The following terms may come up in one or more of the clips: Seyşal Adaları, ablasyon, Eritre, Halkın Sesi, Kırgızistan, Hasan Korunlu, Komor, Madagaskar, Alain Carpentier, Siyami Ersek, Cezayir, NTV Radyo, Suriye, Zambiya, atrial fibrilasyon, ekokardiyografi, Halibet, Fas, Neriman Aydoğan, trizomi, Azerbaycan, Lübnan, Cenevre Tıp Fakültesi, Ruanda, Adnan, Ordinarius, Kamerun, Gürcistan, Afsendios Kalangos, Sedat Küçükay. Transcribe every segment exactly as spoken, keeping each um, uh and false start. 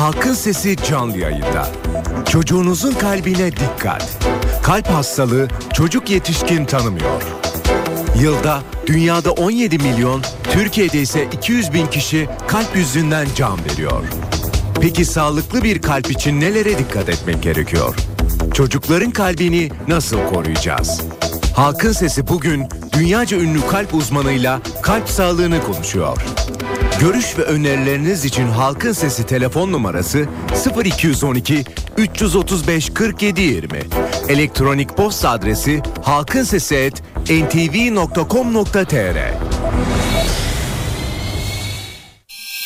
Halkın Sesi canlı yayında. Çocuğunuzun kalbine dikkat. Kalp hastalığı çocuk yetişkin tanımıyor. Yılda dünyada on yedi milyon, Türkiye'de ise iki yüz bin kişi kalp yüzünden can veriyor. Peki sağlıklı bir kalp için nelere dikkat etmek gerekiyor? Çocukların kalbini nasıl koruyacağız? Halkın Sesi bugün dünyaca ünlü kalp uzmanıyla kalp sağlığını konuşuyor. Görüş ve önerileriniz için Halkın Sesi telefon numarası sıfır iki yüz on iki üç yüz otuz beş kırk yedi yirmi. Elektronik posta adresi halkinsesi et en te ve nokta com nokta te er.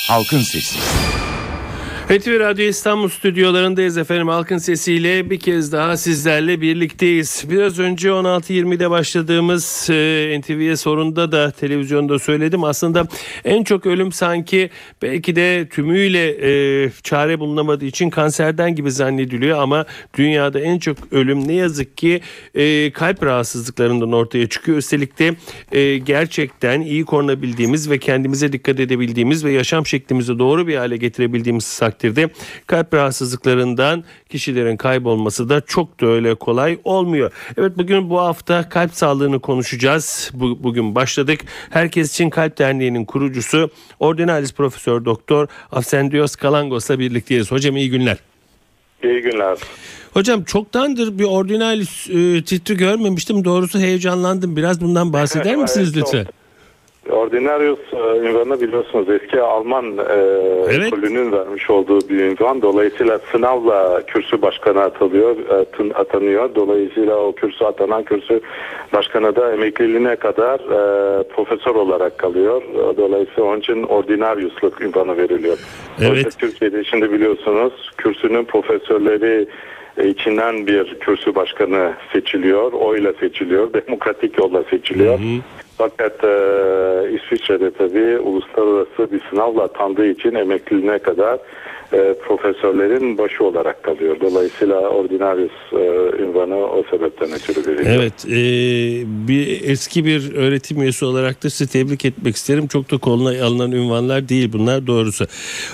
Halkın Sesi. N T V Radyo İstanbul stüdyolarındayız efendim. Halkın Sesi'yle bir kez daha sizlerle birlikteyiz. Biraz önce on altı yirmide başladığımız e, N T V'ye sorunda da televizyonda söyledim. Aslında en çok ölüm sanki belki de tümüyle e, çare bulunamadığı için kanserden gibi zannediliyor. Ama dünyada en çok ölüm ne yazık ki e, kalp rahatsızlıklarından ortaya çıkıyor. Üstelik de e, gerçekten iyi korunabildiğimiz ve kendimize dikkat edebildiğimiz ve yaşam şeklimizi doğru bir hale getirebildiğimiz saklı. Kalp rahatsızlıklarından kişilerin kaybolması da çok da öyle kolay olmuyor. Evet, bugün bu hafta kalp sağlığını konuşacağız. Bu, bugün başladık. Herkes için Kalp Derneği'nin kurucusu Ordinarius Profesör Doktor Afsendios Kalangos'la birlikteyiz. Hocam iyi günler. İyi günler. Hocam çoktandır bir Ordinarius e, titri görmemiştim. Doğrusu heyecanlandım. Biraz bundan bahseder misiniz evet, lütfen? Çok. Ordinarius ünvanını biliyorsunuz eski Alman evet. ekolünün vermiş olduğu bir ünvan. Dolayısıyla sınavla kürsü başkanı atılıyor, atanıyor. Dolayısıyla o kürsü atanan kürsü başkanı da emekliliğine kadar e, profesör olarak kalıyor. Dolayısıyla onun için Ordinarius'luk ünvanı veriliyor. Evet. Türkiye'de şimdi biliyorsunuz kürsünün profesörleri içinden bir kürsü başkanı seçiliyor, oyla seçiliyor, demokratik yolla seçiliyor. Hı hı. Fakat e, İsviçre'de tabii uluslararası bir sınavla atandığı için emekliliğine kadar e, profesörlerin başı olarak kalıyor. Dolayısıyla Ordinarius e, ünvanı o sebepten ötürü veriliyor. Evet, e, bir eski bir öğretim üyesi olarak da sizi tebrik etmek isterim. Çok da koluna alınan ünvanlar değil bunlar doğrusu.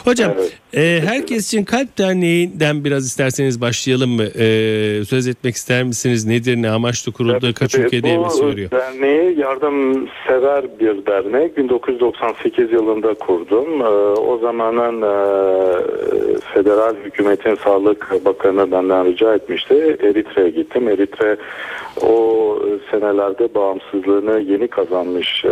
Hocam, evet. e, Herkes için Kalp Derneği'nden biraz isterseniz başlayalım mı? E, söz etmek ister misiniz? Nedir, ne amaçlı kuruldu, evet, kaç ülkede evresi veriyor? Bu derneği yardım sever bir dernek. bin dokuz yüz doksan sekiz yılında kurdum. O zamanın federal hükümetin Sağlık Bakanı benden rica etmişti. Eritre'ye gittim. Eritre o senelerde bağımsızlığını yeni kazanmış,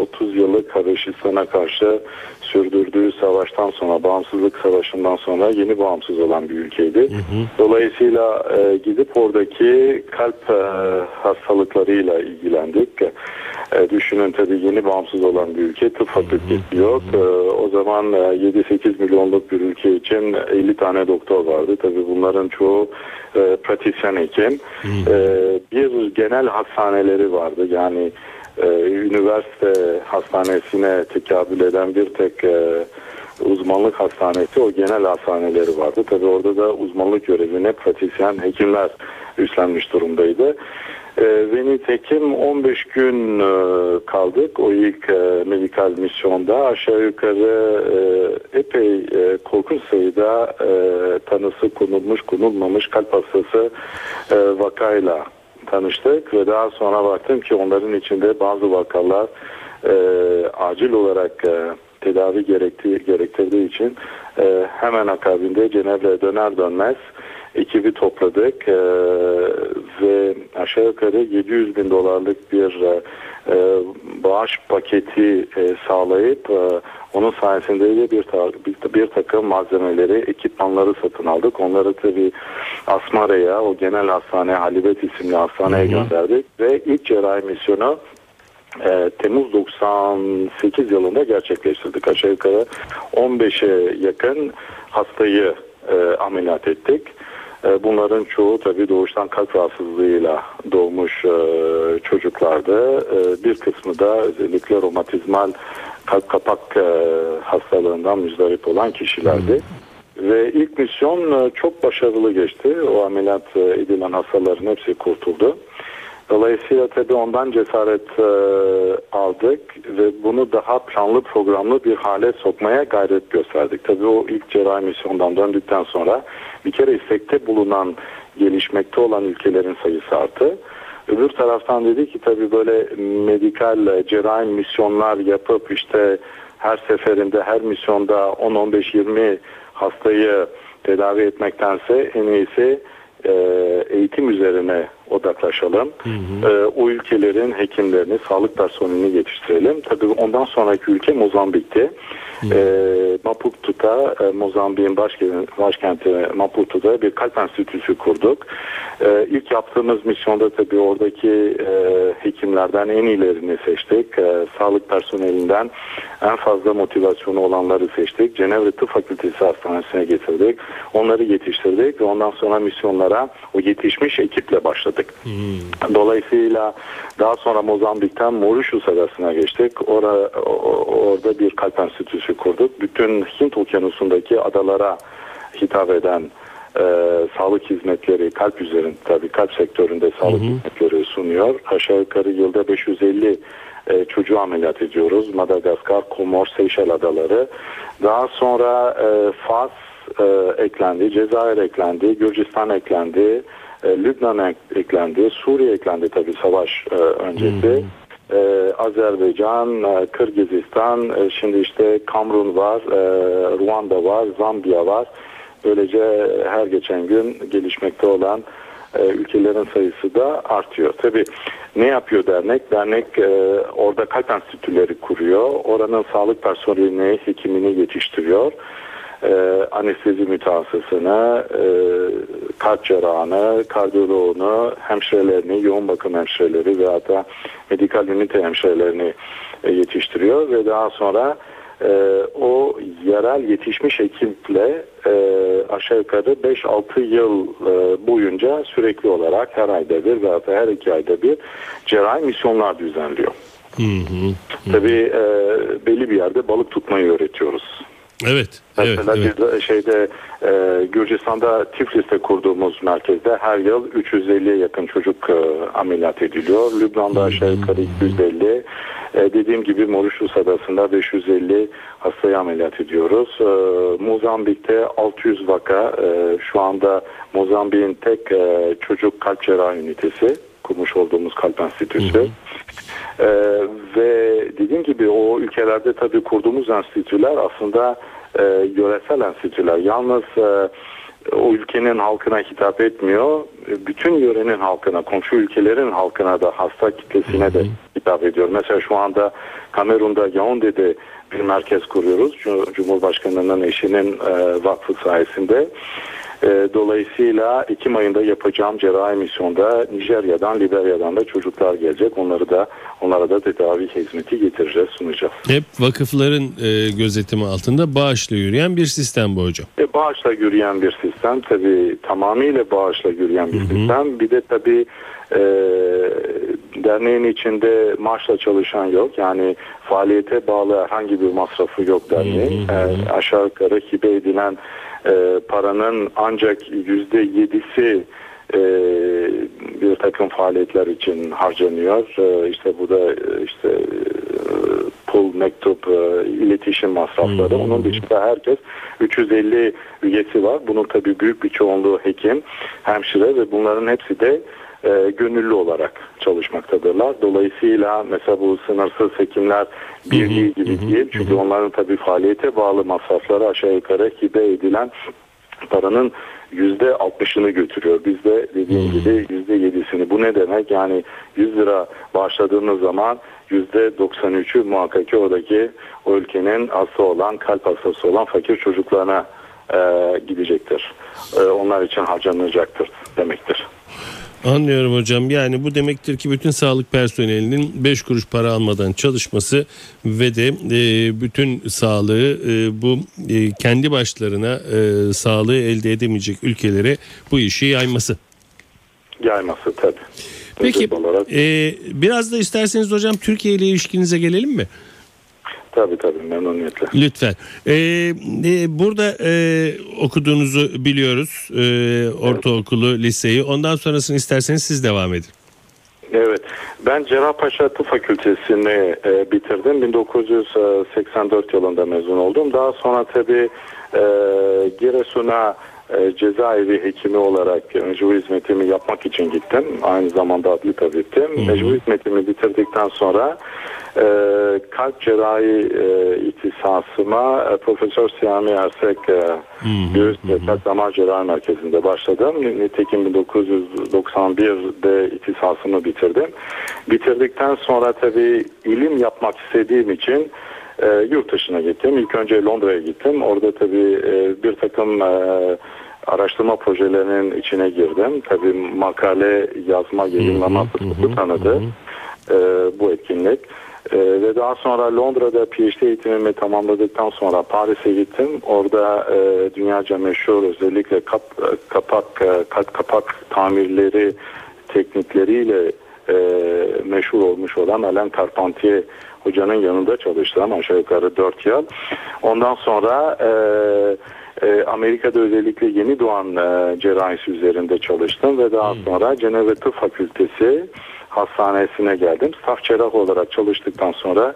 otuz yıllık Kırgızistan'a karşı sürdürdüğü savaştan sonra, bağımsızlık savaşından sonra yeni bağımsız olan bir ülkeydi. Hı hı. Dolayısıyla gidip oradaki kalp hastalıklarıyla ilgilendik. E, düşünün tabii yeni bağımsız olan bir ülke, tıp fakültesi yok. E, o zaman yedi sekiz milyonluk bir ülke için elli tane doktor vardı. Tabii bunların çoğu e, pratisyen hekim. E, bir genel hastaneleri vardı. Yani e, üniversite hastanesine tekabül eden bir tek e, uzmanlık hastanesi, o genel hastaneleri vardı. Tabii orada da uzmanlık görevine pratisyen hekimler üstlenmiş durumdaydı. Ve nitekim on beş gün kaldık o ilk medikal misyonda. Aşağı yukarı epey korkunç sayıda tanısı konulmuş konulmamış kalp hastası vakayla tanıştık. Ve daha sonra baktım ki onların içinde bazı vakalar acil olarak tedavi gerektiği, gerektirdiği için hemen akabinde Cenevre'ye döner dönmez ekibi topladık ee, ve aşağı yukarı yedi yüz bin dolarlık bir e, bağış paketi e, sağlayıp e, onun sayesinde de bir, ta- bir, bir takım malzemeleri, ekipmanları satın aldık. Onları tabii Asmara'ya, o genel hastane, Halibet isimli hastaneye Hı-hı. gönderdik ve ilk cerrahi misyonu E, Temmuz doksan sekiz yılında gerçekleştirdik. Aşağı yukarı on beşe yakın hastayı e, ameliyat ettik. Bunların çoğu tabii doğuştan kalp rahatsızlığıyla doğmuş çocuklardı. Bir kısmı da özellikle romatizmal kalp kapak hastalığından müzdarip olan kişilerdi. Ve ilk misyon çok başarılı geçti. O ameliyat edilen hastaların hepsi kurtuldu. Dolayısıyla tabii ondan cesaret e, aldık ve bunu daha planlı programlı bir hale sokmaya gayret gösterdik. Tabii o ilk cerrahi misyondan döndükten sonra bir kere istekte bulunan, gelişmekte olan ülkelerin sayısı arttı. Öbür taraftan dedi ki tabii böyle medikal cerrahi misyonlar yapıp işte her seferinde, her misyonda on on beş yirmi hastayı tedavi etmektense en iyisi eğitim üzerine odaklaşalım. Hı hı. O ülkelerin hekimlerini, sağlık personelini yetiştirelim. Tabii ondan sonraki ülke Mozambik'ti. Hı. Maputo'da, Mozambik'in başkenti Maputo'da bir kalp enstitüsü kurduk. İlk yaptığımız misyonda tabii oradaki hekimlerden en iyilerini seçtik. Sağlık personelinden en fazla motivasyonu olanları seçtik. Cenevre Tıp Fakültesi Hastanesi'ne getirdik. Onları yetiştirdik ve ondan sonra misyonlara o yetişmiş ekiple başladık. Hmm. Dolayısıyla daha sonra Mozambik'ten Mauritius adasına geçtik. Orada, orada bir kalp enstitüsü kurduk. Bütün Hint okyanusundaki adalara hitap eden e, sağlık hizmetleri, kalp üzerinde, tabii kalp sektöründe sağlık hmm. hizmetleri sunuyor. Aşağı yukarı yılda beş yüz elli e, çocuğu ameliyat ediyoruz. Madagaskar, Komor, Seyşal Adaları. Daha sonra e, Fas e, eklendi, Cezayir eklendi, Gürcistan eklendi. Lübnan eklendi, Suriye eklendi tabii savaş e, öncesi. Hmm. E, Azerbaycan, e, Kırgızistan, e, şimdi işte Kamerun var, e, Ruanda var, Zambiya var. Böylece her geçen gün gelişmekte olan e, ülkelerin sayısı da artıyor. Tabii ne yapıyor dernek? Dernek e, orada kalp enstitüleri kuruyor. Oranın sağlık personelini, hekimini yetiştiriyor. Ee, anestezi mütehassısını, e, kalp cerrahını, kardiyoloğunu, hemşirelerini, yoğun bakım hemşireleri veya da medikal ünite hemşirelerini e, yetiştiriyor ve daha sonra e, o yerel yetişmiş ekiple e, aşağı yukarı beş altı yıl e, boyunca sürekli olarak her ayda bir veya da her iki ayda bir cerrahi misyonlar düzenliyor. Hı hı, hı. Tabii e, belli bir yerde balık tutmayı öğretiyoruz. Evet. Mesela evet, evet. şeyde e, Gürcistan'da Tiflis'te kurduğumuz merkezde her yıl üç yüz elliye yakın çocuk e, ameliyat ediliyor. Lübnan'da aşağı yukarı iki yüz elli. E, dediğim gibi Mauritius adasında beş yüz elli hastayı ameliyat ediyoruz. E, Mozambik'te altı yüz vaka. E, şu anda Mozambik'in tek e, çocuk kalp cerrahi ünitesi kurmuş olduğumuz kalp enstitüsü. Hı hı. Ee, ve dediğim gibi o ülkelerde tabii kurduğumuz enstitüler aslında e, yöresel enstitüler. Yalnız e, o ülkenin halkına hitap etmiyor. Bütün yörenin halkına, komşu ülkelerin halkına da, hasta kitlesine Hı-hı. de hitap ediyor. Mesela şu anda Kamerun'da Yaounde'de bir merkez kuruyoruz. Cumhurbaşkanı'nın eşinin e, vakfı sayesinde. Dolayısıyla Ekim ayında yapacağım cerrahi misyonda Nijerya'dan, Liberya'dan da çocuklar gelecek. Onları da onlara da tedavi hizmeti getireceğiz, sunacağız. Hep vakıfların e, gözetimi altında bağışla yürüyen bir sistem bu hocam. E, bağışla yürüyen bir sistem tabii, tamamıyla bağışla yürüyen bir Hı-hı. sistem. Bir de tabii e, derneğin içinde maaşla çalışan yok. Yani faaliyete bağlı herhangi bir masrafı yok derneğin. E, aşağı yukarı hibe edilen E, paranın ancak yüzde yedisi e, bir takım faaliyetler için harcanıyor. E, işte bu da işte e, pul, mektup, e, iletişim masrafları. Hmm. Onun dışında herkes üç yüz elli üyesi var. Bunun tabii büyük bir çoğunluğu hekim, hemşire ve bunların hepsi de E, gönüllü olarak çalışmaktadırlar. Dolayısıyla mesela bu sınırsız hekimler birliği gibi hı hı, değil. Hı. Çünkü onların tabii faaliyete bağlı masrafları aşağı yukarı hibe edilen paranın yüzde altmışını götürüyor. Biz de dediğim gibi yüzde yedisini. Bu ne demek? Yani yüz lira bağışladığınız zaman yüzde doksan üçü muhakkak ki oradaki o ülkenin hasta olan, kalp hastası olan fakir çocuklarına e, gidecektir. E, onlar için harcanacaktır demektir. Anlıyorum hocam. Yani bu demektir ki bütün sağlık personelinin beş kuruş para almadan çalışması ve de e, bütün sağlığı e, bu e, kendi başlarına e, sağlığı elde edemeyecek ülkelere bu işi yayması. Yayması tabii. Peki e, biraz da isterseniz hocam Türkiye ile ilişkinize gelelim mi? Tabii tabii, memnuniyetle. Lütfen. Ee, e, burada e, okuduğunuzu biliyoruz. E, ortaokulu, liseyi. Ondan sonrasını isterseniz siz devam edin. Evet, ben Cerrahpaşa Tıp Fakültesini e, bitirdim. bin dokuz yüz seksen dört yılında mezun oldum. Daha sonra tabii e, Giresun'a e, cezaevi hekimi olarak mecbur hizmetimi yapmak için gittim. Aynı zamanda adli tabiptim. Mecbur hizmetimi bitirdikten sonra e, kalp cerrahi e, ihtisasıma e, Profesör Siyami Ersek e, Göğüs ve Kalp Damar Cerrahi Merkezi'nde başladım. Nitekim bin dokuz yüz doksan birde ihtisasımı bitirdim. Bitirdikten sonra tabii ilim yapmak istediğim için e, yurt dışına gittim. İlk önce Londra'ya gittim. Orada tabii e, bir takım e, araştırma projelerinin içine girdim. Tabii makale yazma, yayınlama fırsatı tanıdı e, bu etkinlik. Ee, ve daha sonra Londra'da P H D eğitimimi tamamladıktan sonra Paris'e gittim. Orada e, dünyaca meşhur özellikle kap, kapak kat kapak tamirleri teknikleriyle e, meşhur olmuş olan Alain Carpentier hocanın yanında çalıştım aşağı yukarı dört yıl. Ondan sonra e, e, Amerika'da özellikle yeni doğan e, cerrahisi üzerinde çalıştım ve daha hmm. sonra Cenevre Tıp Fakültesi hastanesine geldim. Staf cerrah olarak çalıştıktan sonra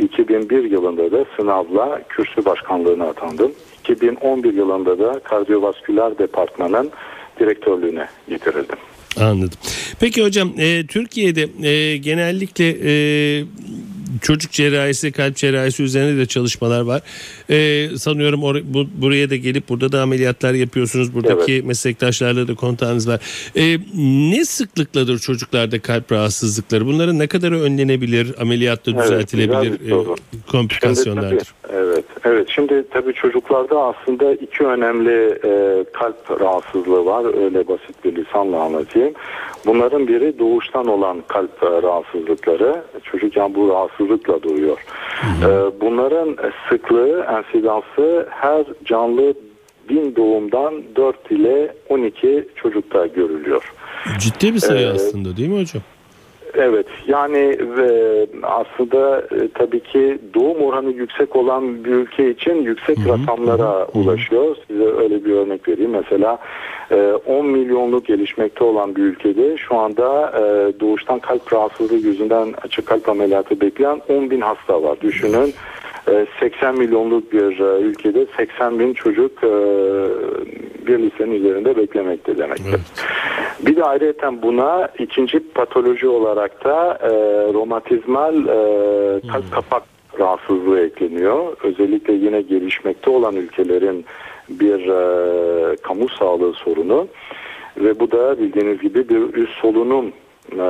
iki bin bir yılında da sınavla kürsü başkanlığına atandım. iki bin on bir yılında da kardiyovasküler departmanın direktörlüğüne getirildim. Anladım. Peki hocam, e, Türkiye'de e, genellikle e, çocuk cerrahisi, kalp cerrahisi üzerine de çalışmalar var. Ee, sanıyorum or- bu, buraya da gelip burada da ameliyatlar yapıyorsunuz. Buradaki evet. meslektaşlarla da kontağınız var. Ee, ne sıklıkladır çocuklarda kalp rahatsızlıkları? Bunların ne kadarı önlenebilir, ameliyatta düzeltilebilir e, komplikasyonlardır? Tabii, evet, evet. Şimdi tabii çocuklarda aslında iki önemli e, kalp rahatsızlığı var. Öyle basit bir lisanla anlatayım. Bunların biri doğuştan olan kalp rahatsızlıkları. Çocukken bu rahatsızlıkları doğuyor. Bunların sıklığı, ensidansı her canlı bin doğumdan dört ile on iki çocukta görülüyor. Ciddi bir sayı ee, aslında değil mi hocam? Evet, yani aslında tabii ki doğum oranı yüksek olan bir ülke için yüksek Hı-hı. rakamlara Hı-hı. ulaşıyor. Size öyle bir örnek vereyim. Mesela on milyonluk gelişmekte olan bir ülkede şu anda doğuştan kalp rahatsızlığı yüzünden açık kalp ameliyatı bekleyen on bin hasta var. Düşünün, seksen milyonluk bir ülkede seksen bin çocuk bir lisenin üzerinde beklemekte demektir. Evet. Bir de ayrıca buna ikinci patoloji olarak da e, romatizmal e, kalp kapak rahatsızlığı ekleniyor. Özellikle yine gelişmekte olan ülkelerin bir e, kamu sağlığı sorunu ve bu da bildiğiniz gibi bir üst solunum E,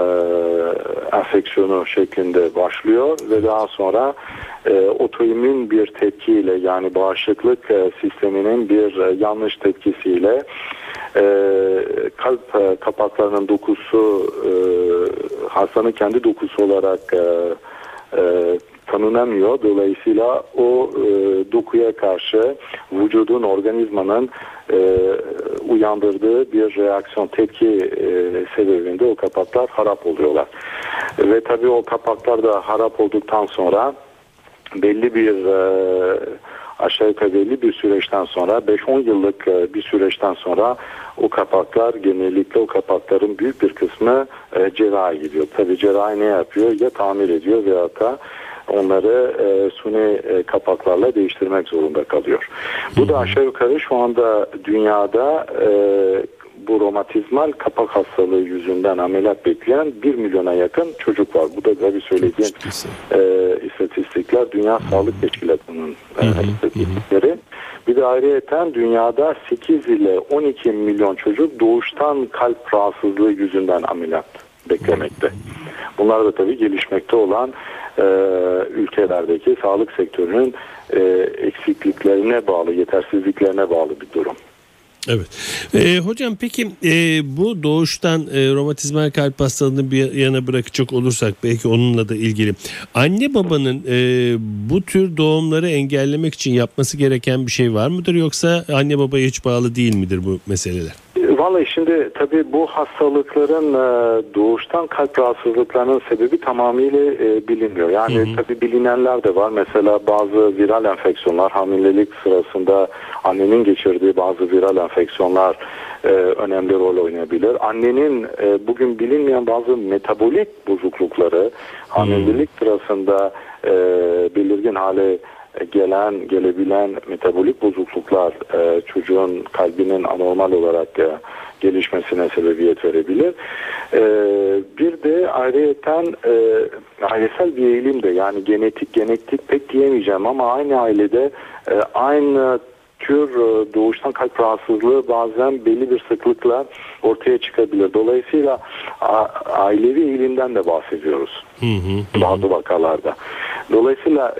enfeksiyonu şeklinde başlıyor ve daha sonra e, otoimmün bir tepkiyle, yani bağışıklık e, sisteminin bir e, yanlış tepkisiyle e, kalp e, kapaklarının dokusu e, hastanın kendi dokusu olarak e, e, tanınamıyor. Dolayısıyla o e, dokuya karşı vücudun, organizmanın e, uyandırdığı bir reaksiyon, tepki e, sebebinde o kapaklar harap oluyorlar. Ve tabii o kapaklar da harap olduktan sonra belli bir e, aşağı yukarı belli bir süreçten sonra beş on yıllık bir süreçten sonra o kapaklar, genellikle o kapakların büyük bir kısmı e, cerrahi gidiyor. Tabii cerrahi ne yapıyor? Ya tamir ediyor veyahut da onları e, suni e, kapaklarla değiştirmek zorunda kalıyor. Bu da aşağı yukarı şu anda dünyada e, bu romatizmal kapak hastalığı yüzünden ameliyat bekleyen bir milyona yakın çocuk var. Bu da tabii söylediğim e, istatistikler Dünya Sağlık Teşkilatı'nın e, istatistikleri. Bir de ayrıyeten dünyada sekiz ile on iki milyon çocuk doğuştan kalp rahatsızlığı yüzünden ameliyat beklemekte. Bunlar da tabii gelişmekte olan e, ülkelerdeki sağlık sektörünün e, eksikliklerine bağlı, yetersizliklerine bağlı bir durum. Evet. Ee, hocam peki e, bu doğuştan e, romatizmal kalp hastalığını bir yana bırakacak olursak, belki onunla da ilgili anne babanın e, bu tür doğumları engellemek için yapması gereken bir şey var mıdır, yoksa anne babaya hiç bağlı değil midir bu meseleler? Vallahi şimdi tabii bu hastalıkların doğuştan kalp rahatsızlıklarının sebebi tamamıyla bilinmiyor. Yani hı hı. tabii bilinenler de var. Mesela bazı viral enfeksiyonlar, hamilelik sırasında annenin geçirdiği bazı viral enfeksiyonlar önemli rol oynayabilir. Annenin bugün bilinmeyen bazı metabolik bozuklukları hamilelik hı. sırasında belirgin hale gelen, gelebilen metabolik bozukluklar e, çocuğun kalbinin anormal olarak e, gelişmesine sebebiyet verebilir. E, bir de ayrıyeten e, ailesel bir eğilim de, yani genetik genetik pek diyemeyeceğim ama aynı ailede e, aynı tür e, doğuştan kalp rahatsızlığı bazen belli bir sıklıkla ortaya çıkabilir. Dolayısıyla a, ailevi eğilimden de bahsediyoruz hı hı, bazı hı. vakalarda. Dolayısıyla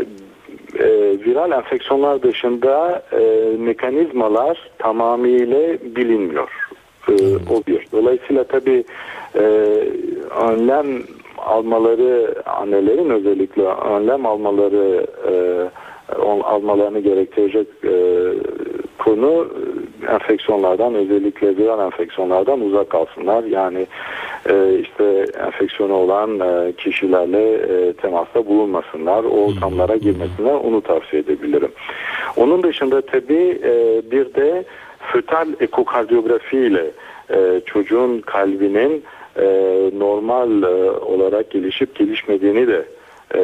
E, viral enfeksiyonlar dışında e, mekanizmalar tamamıyla bilinmiyor. E, o bir. Dolayısıyla tabii e, önlem almaları, annelerin özellikle önlem almaları e, almalarını gerektirecek e, konu enfeksiyonlardan, özellikle viral enfeksiyonlardan uzak kalsınlar. Yani e, işte enfeksiyonu olan e, kişilerle e, temasta bulunmasınlar, o ortamlara girmesinler, onu tavsiye edebilirim. Onun dışında tabii e, bir de fetal ekokardiyografi ile e, çocuğun kalbinin e, normal e, olarak gelişip gelişmediğini de e,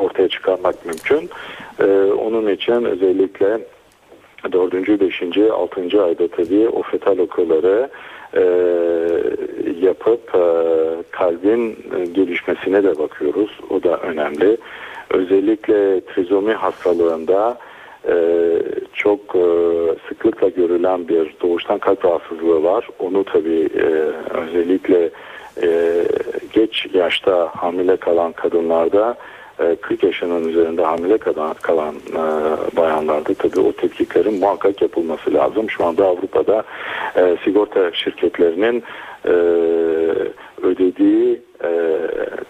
ortaya çıkarmak mümkün. E, onun için özellikle dördüncü, beşinci, altıncı ayda tabii o fetal okuları e, yapıp e, kalbin gelişmesine de bakıyoruz. O da önemli. Özellikle trizomi hastalığında e, çok e, sıklıkla görülen bir doğuştan kalp rahatsızlığı var. Onu tabii e, özellikle e, geç yaşta hamile kalan kadınlarda, kırk yaşının üzerinde hamile kalan, kalan e, bayanlarda tabii o tetkiklerin muhakkak yapılması lazım. Şu anda Avrupa'da e, sigorta şirketlerinin e, ödediği e,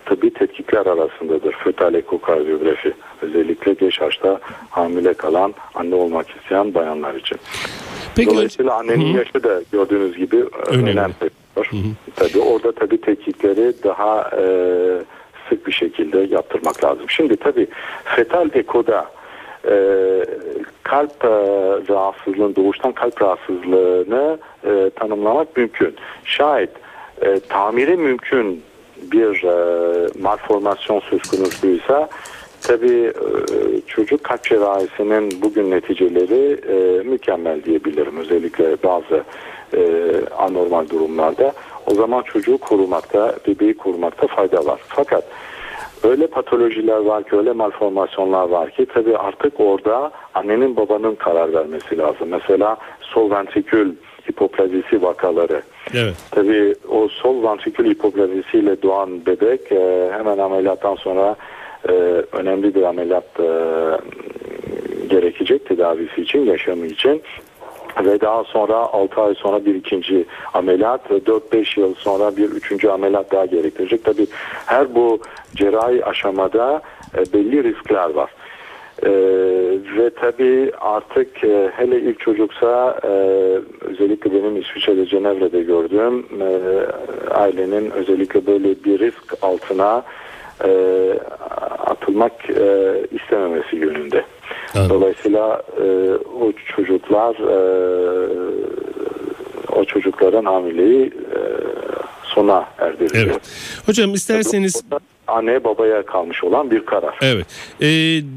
tıbbi tetkikler arasındadır fetal ekokardiyografi. Özellikle geç yaşta hamile kalan, anne olmak isteyen bayanlar için. Peki, dolayısıyla annenin hı. yaşı da gördüğünüz gibi önemli. önemli. Hı hı. Tabii orada tabii tetkikleri daha e, sık bir şekilde yaptırmak lazım. Şimdi tabii fetal ekoda e, kalp e, rahatsızlığını, doğuştan kalp rahatsızlığını e, tanımlamak mümkün. Şayet e, tamiri mümkün bir e, malformasyon söz konusuysa tabii e, çocuk kalp cerrahisinin bugün neticeleri e, mükemmel diyebilirim. Özellikle bazı e, anormal durumlarda. O zaman çocuğu korumakta, bebeği korumakta fayda var. Fakat öyle patolojiler var ki, öyle malformasyonlar var ki tabii artık orada annenin, babanın karar vermesi lazım. Mesela sol ventrikül hipoplazisi vakaları. Evet. Tabii o sol ventrikül hipoplazisiyle doğan bebek hemen ameliyattan sonra önemli bir ameliyat gerekecek tedavisi için, yaşamı için. Ve daha sonra altı ay sonra bir ikinci ameliyat, dört beş yıl sonra bir üçüncü ameliyat daha gerektirecek. Tabii her bu cerrahi aşamada belli riskler var. Ee, ve tabii artık hele ilk çocuksa e, özellikle benim İsviçre'de, Cenevre'de gördüğüm e, ailenin özellikle böyle bir risk altına e, atılmak e, istememesi yönünde. Evet. Dolayısıyla e, o çocuklar e, o çocukların hamileyi e, sona erdiriliyor. Evet. Hocam isterseniz anne babaya kalmış olan bir karar. Evet. E,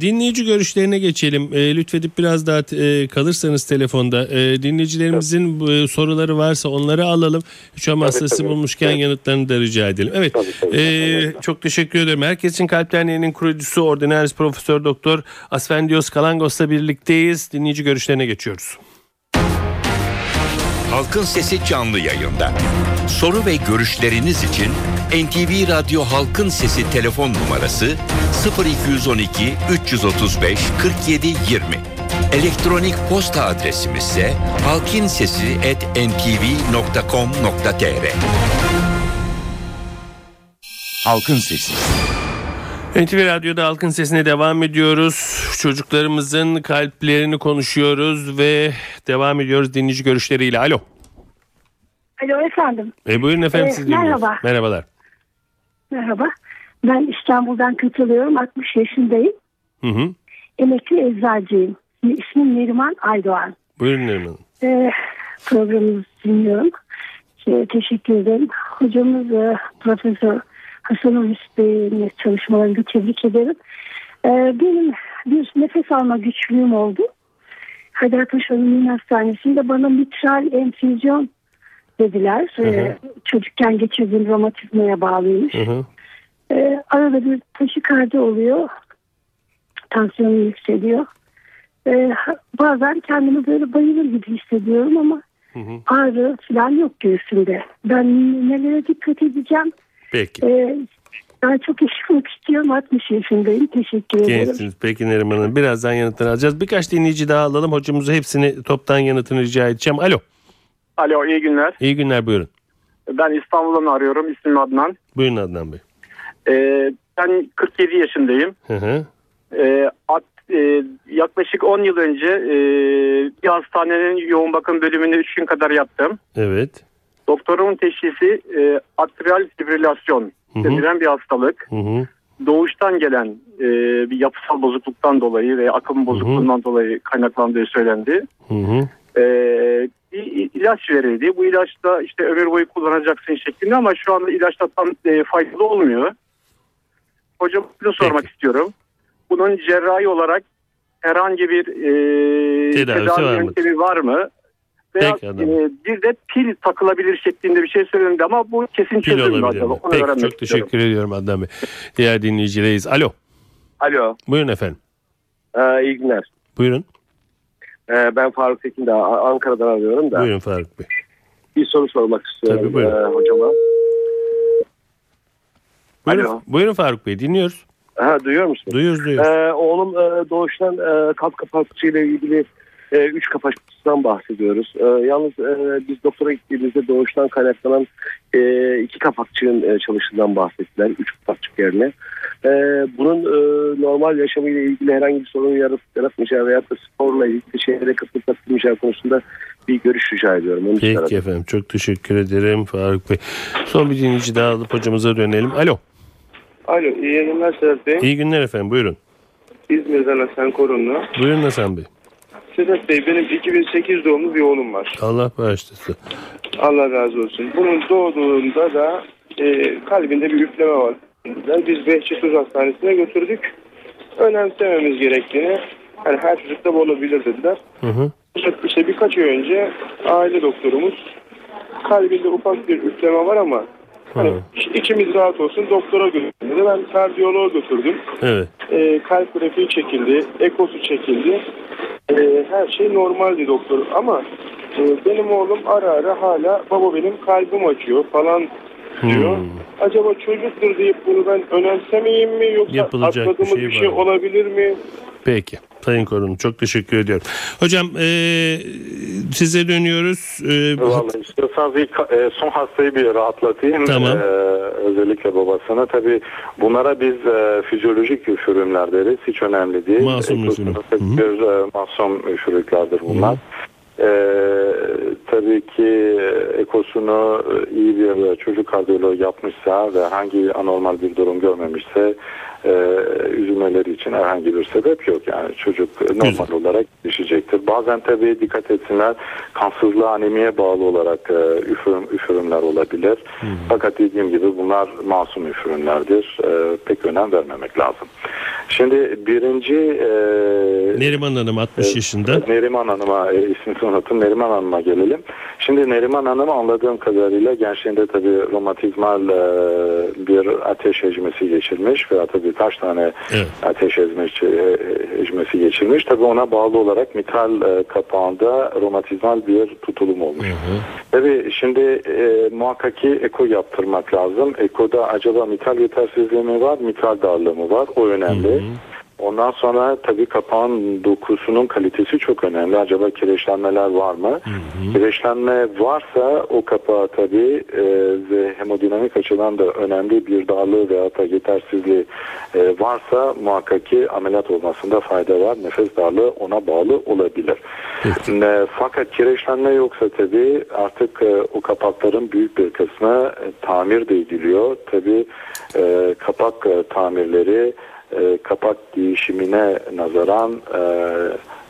dinleyici görüşlerine geçelim. E, lütfedip biraz daha e, kalırsanız telefonda. E, dinleyicilerimizin evet. e, soruları varsa onları alalım. Hiç olmazsa bulmuşken evet. yanıtlarını da rica edelim. Evet. Tabii, tabii, e, tabii. Çok teşekkür ederim. Herkesin Kalplerinin kurucusu Ordinarius Profesör Doktor Afsendios Kalangos'la birlikteyiz. Dinleyici görüşlerine geçiyoruz. Halkın Sesi canlı yayında. Soru ve görüşleriniz için N T V Radyo Halkın Sesi telefon numarası sıfır iki on iki üç otuz beş kırk yedi yirmi. Elektronik posta adresimiz ise halkinsesi at n t v nokta com nokta t r. Halkın Sesi. N T V Radyo'da Halkın Sesi'ne devam ediyoruz. Çocuklarımızın kalplerini konuşuyoruz ve devam ediyoruz dinleyici görüşleriyle. Alo. Alo efendim. E, buyurun efendim e, siz dinliyorsunuz. Merhaba. Merhabalar. Merhaba. Ben İstanbul'dan katılıyorum. altmış yaşındayım. Hı hı. Emekli eczacıyım. İsmim Neriman Aydoğan. Buyurun Neriman. E, programımızı dinliyorum. E, teşekkür ederim. Hocamız e, Profesör Hasan Bey'in çalışmalarını tebrik ederim. E, benim bir nefes alma güçlüğüm oldu. Kadıköy Şalımlı Hastanesi'nde bana mitral enfüzyon dediler. Ee, çocukken geçirdiğim romatizmaya bağlıymış. Ee, arada bir taşikardi oluyor. Tansiyonum yükseliyor. Ee, bazen kendimi böyle bayılır gibi hissediyorum ama hı hı. ağrı falan yok göğsümde. Ben nelere dikkat edeceğim? Peki. Ee, Ben çok yaşamak istiyorum. altmış yaşındayım. Teşekkür ederim. Gençsiniz. Peki Neriman Hanım. Birazdan yanıtları alacağız. Birkaç dinleyici daha alalım. Hocamıza hepsini toptan yanıtını rica edeceğim. Alo. Alo. İyi günler. İyi günler. Buyurun. Ben İstanbul'dan arıyorum. İsmim Adnan. Buyurun Adnan Bey. Ee, ben kırk yedi yaşındayım. Hı hı. Ee, at, e, yaklaşık on yıl önce e, bir hastanenin yoğun bakım bölümünde üç gün kadar yattım. Evet. Doktorumun teşhisi e, atrial fibrilasyon. Denilen bir hastalık. Hı hı. Doğuştan gelen e, bir yapısal bozukluktan dolayı ve akım bozukluğundan hı hı. dolayı kaynaklandığı söylendi. Hı hı. E, bir ilaç verildi. Bu ilaç da işte ömür boyu kullanacaksın şeklinde ama şu anda ilaçta tam e, faydalı olmuyor. Hocam bunu sormak Peki. istiyorum. Bunun cerrahi olarak herhangi bir e, tedavi, tedavi yöntemi var mı? Veya e, bir de pil takılabilir şeklinde bir şey söylendi ama bu kesin çözüm acaba. Peki çok istiyorum. Teşekkür ediyorum Adnan Bey. Diğer dinleyicideyiz. Alo. Alo. Buyurun efendim. Ee, iyi günler. Buyurun. Ee, ben Faruk Tekin de Ankara'dan arıyorum da. Buyurun Faruk Bey. Bir soru sormak istiyorum Tabii, buyurun. E, hocama. Buyurun, Alo. Buyurun Faruk Bey dinliyoruz. Ha, duyuyor musunuz? Duyuyoruz duyuyoruz. Ee, oğlum e, doğuştan e, kalp kapakçığıyla ilgili E, üç kapasitesinden bahsediyoruz. E, yalnız e, biz doktora gittiğimizde doğuştan kaynaklanan e, iki kapakçığın e, çalışından bahsettiler. Üç kapakçık yerine. E, bunun e, normal yaşamıyla ilgili herhangi bir sorun yaratıp yaratmayacağı veya da sporla ilgili şeylere katılıp katılmayacağı konusunda bir görüş rica ediyorum. Onu Peki tarafım. Efendim. Çok teşekkür ederim Faruk Bey. Son bir dinleyici daha alıp hocamıza dönelim. Alo. Alo. İyi günler Sedat Bey. İyi günler efendim. Buyurun. İzmir'den Hasan Korunlu. Buyurun Hasan Bey. Sedat Bey benim iki bin sekiz doğumlu bir oğlum var. Allah bağışlasın. Allah razı olsun. Bunun doğduğunda da e, kalbinde bir üfleme var. Biz Behçetuz Hastanesi'ne götürdük. Önemsememiz gerektiğini, yani her çocukta bu olabilir dediler. Hı hı. İşte birkaç ay önce aile doktorumuz kalbinde ufak bir üfleme var ama hani içimiz rahat olsun doktora götürdü. Ben kardiyoloğa götürdüm. Evet. E, kalp grafiği çekildi, ekosu çekildi. E, her şey normaldi doktor ama e, benim oğlum ara ara hala baba benim kalbim açıyor falan diyor. Hmm. Acaba çocuktur deyip bunu ben önemsemeyeyim mi yoksa yapılacak atladığımız bir şey, bir şey olabilir mi? Peki. Sayın Korun çok teşekkür ediyorum. Hocam e, size dönüyoruz. E, Vallahi istiyorsanız ilk, e, son hastayı bir rahatlatayım. Tamam. E, özellikle babasına. Tabii bunlara biz e, fizyolojik üfürümler deriz. Hiç önemli değil. Masum üfürüm. E, masum üfürüklerdir bunlar. E, tabii ki ekosunu iyi bir çocuk kardiyoloğu yapmışsa ve hangi anormal bir durum görmemişse Ee, üzülmeleri için herhangi bir sebep yok. Yani çocuk normal Güzel. Olarak düşecektir. Bazen tabii dikkat etsinler, kansızlığa, anemiye bağlı olarak e, üfürüm, üfürümler olabilir. Hmm. Fakat dediğim gibi bunlar masum üfürümlerdir. E, pek önem vermemek lazım. Şimdi birinci e, Neriman Hanım altmış e, yaşında. Neriman Hanım'a e, ismini unuttum. Neriman Hanım'a gelelim. Şimdi Neriman Hanım anladığım kadarıyla gençliğinde tabii romatizmal e, bir ateş hecmesi geçirmiş ve tabii birkaç tane evet. ateş ezmesi, ezmesi geçirmiş. Tabii ona bağlı olarak mitral e, kapağında romatizmal bir tutulum olmuş. Hı hı. Tabii şimdi e, muhakkak ki eko yaptırmak lazım. Ekoda acaba mitral yetersizliği mi var, mitral darlığı mı var? O önemli. Hı hı. Ondan sonra tabii kapağın dokusunun kalitesi çok önemli. Acaba kireçlenmeler var mı? Hı hı. Kireçlenme varsa o kapağı tabii e, ve hemodinamik açıdan da önemli bir darlığı veyahut da yetersizliği e, varsa muhakkak ki ameliyat olmasında fayda var. Nefes darlığı ona bağlı olabilir. E, fakat kireçlenme yoksa tabii artık e, o kapakların büyük bir kısmı e, tamir de ediliyor. Tabii e, kapak e, tamirleri E, kapak değişimine nazaran e,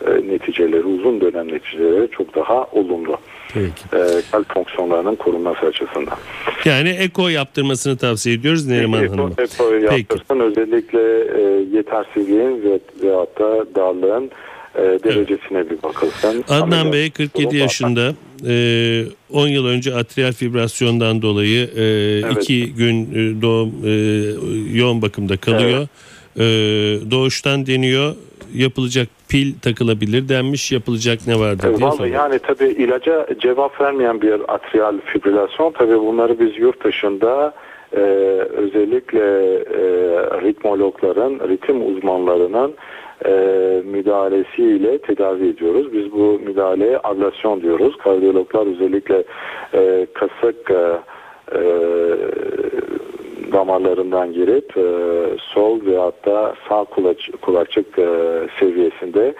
e, neticeleri, uzun dönem neticeleri çok daha olumlu. Peki. E, kalp fonksiyonlarının korunması açısından. Yani eko yaptırmasını tavsiye ediyoruz Neriman Hanım. Eko yaptırsın. Özellikle e, yetersizliğin ve veyahut da darlığın e, derecesine evet. bir bakılsın. Adnan Bey kırk yedi yaşında. Ee, on yıl önce atrial fibrilasyondan dolayı e, evet. iki gün e, doğum e, yoğun bakımda kalıyor. Evet. Ee, doğuştan deniyor, yapılacak pil takılabilir denmiş, yapılacak ne vardır diye soruyor. Yani tabii ilaca cevap vermeyen bir atrial fibrilasyon, tabii bunları biz yurt dışında e, özellikle e, ritmologların, ritim uzmanlarının e, müdahalesiyle tedavi ediyoruz. Biz bu müdahaleye ablasyon diyoruz. Kardiyologlar özellikle e, kasık e, e, damarlarından girip e, sol ve hatta sağ kulaç, kulakçık e, seviyesinde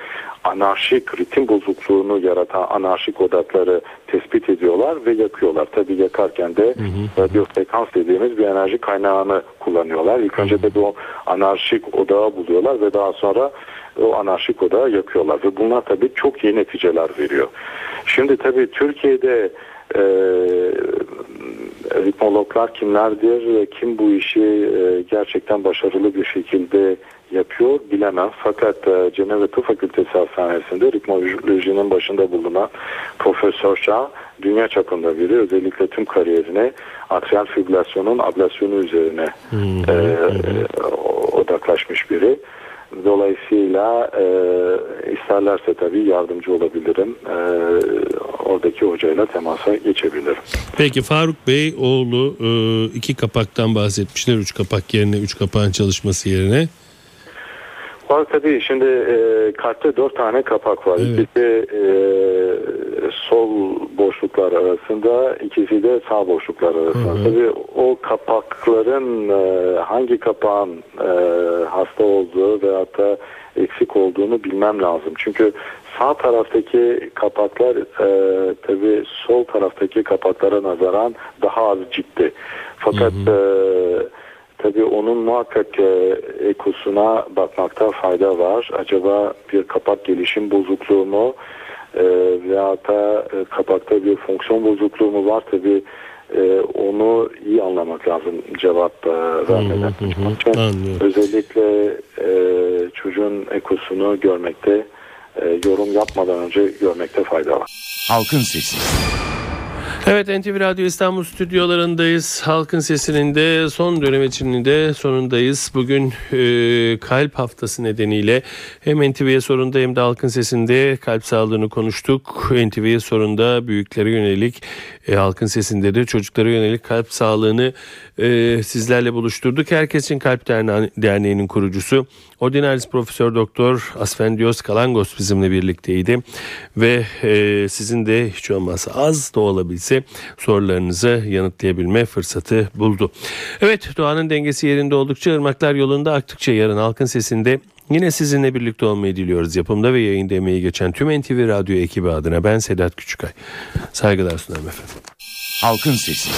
anarşik ritim bozukluğunu yaratan anarşik odakları tespit ediyorlar ve yakıyorlar. Tabii yakarken de radyosekans dediğimiz bir enerji kaynağını kullanıyorlar. İlk önce de bu anarşik odağı buluyorlar ve daha sonra o anarşik odağı yakıyorlar. Ve bunlar tabii çok iyi neticeler veriyor. Şimdi tabii Türkiye'de e, ritmologlar kimlerdir ve kim bu işi gerçekten başarılı bir şekilde yapıyor bilemem. Fakat Cenevre Tıp Fakültesi Hastanesi'nde ritmolojinin başında bulunan Profesör Şah dünya çapında biri. Özellikle tüm kariyerini atrial fibrilasyonun ablasyonu üzerine hmm. e, e, odaklaşmış biri. Dolayısıyla e, isterlerse tabii yardımcı olabilirim. E, oradaki hocayla temasa geçebilirim. Peki Faruk Bey oğlu e, iki kapaktan bahsetmişler. Üç kapak yerine, üç kapağın çalışması yerine. Var tabii şimdi e, kalpte dört tane kapak var. Evet. İkisi e, sol boşluklar arasında, ikisi de sağ boşluklar arasında. Hı-hı. Tabii o kapakların e, hangi kapağın e, hasta olduğu veyahut da eksik olduğunu bilmem lazım. Çünkü sağ taraftaki kapaklar e, tabii sol taraftaki kapaklara nazaran daha az ciddi. Fakat tabii onun muhakkak ekosuna bakmakta fayda var. Acaba bir kapak gelişim bozukluğu mu e, veyahut da kapakta bir fonksiyon bozukluğu mu var? Tabii e, onu iyi anlamak lazım cevap vermeden. Özellikle e, çocuğun ekosunu görmekte, e, yorum yapmadan önce görmekte fayda var. Halkın Sesi. Evet, N T V Radyo İstanbul stüdyolarındayız. Halkın Sesi'nin de son dönem içinin de sonundayız. Bugün e, kalp haftası nedeniyle hem N T V'ye sorunda hem de Halkın Sesi'nde kalp sağlığını konuştuk. N T V'ye sorunda büyüklere yönelik, e, Halkın Sesi'nde de çocuklara yönelik kalp sağlığını e, sizlerle buluşturduk. Herkesin Kalp Derneği'nin kurucusu Ordinarius Profesör Doktor Afsendios Kalangos bizimle birlikteydi. Ve e, sizin de hiç olmazsa az da olabilse sorularınızı yanıtlayabilme fırsatı buldu. Evet, doğanın dengesi yerinde oldukça, ırmaklar yolunda aktıkça yarın Halkın Sesi'nde yine sizinle birlikte olmayı diliyoruz. Yapımda ve yayında emeği geçen tüm N T V Radyo ekibi adına ben Sedat Küçükay. Saygılar sunarım efendim. Halkın Sesi.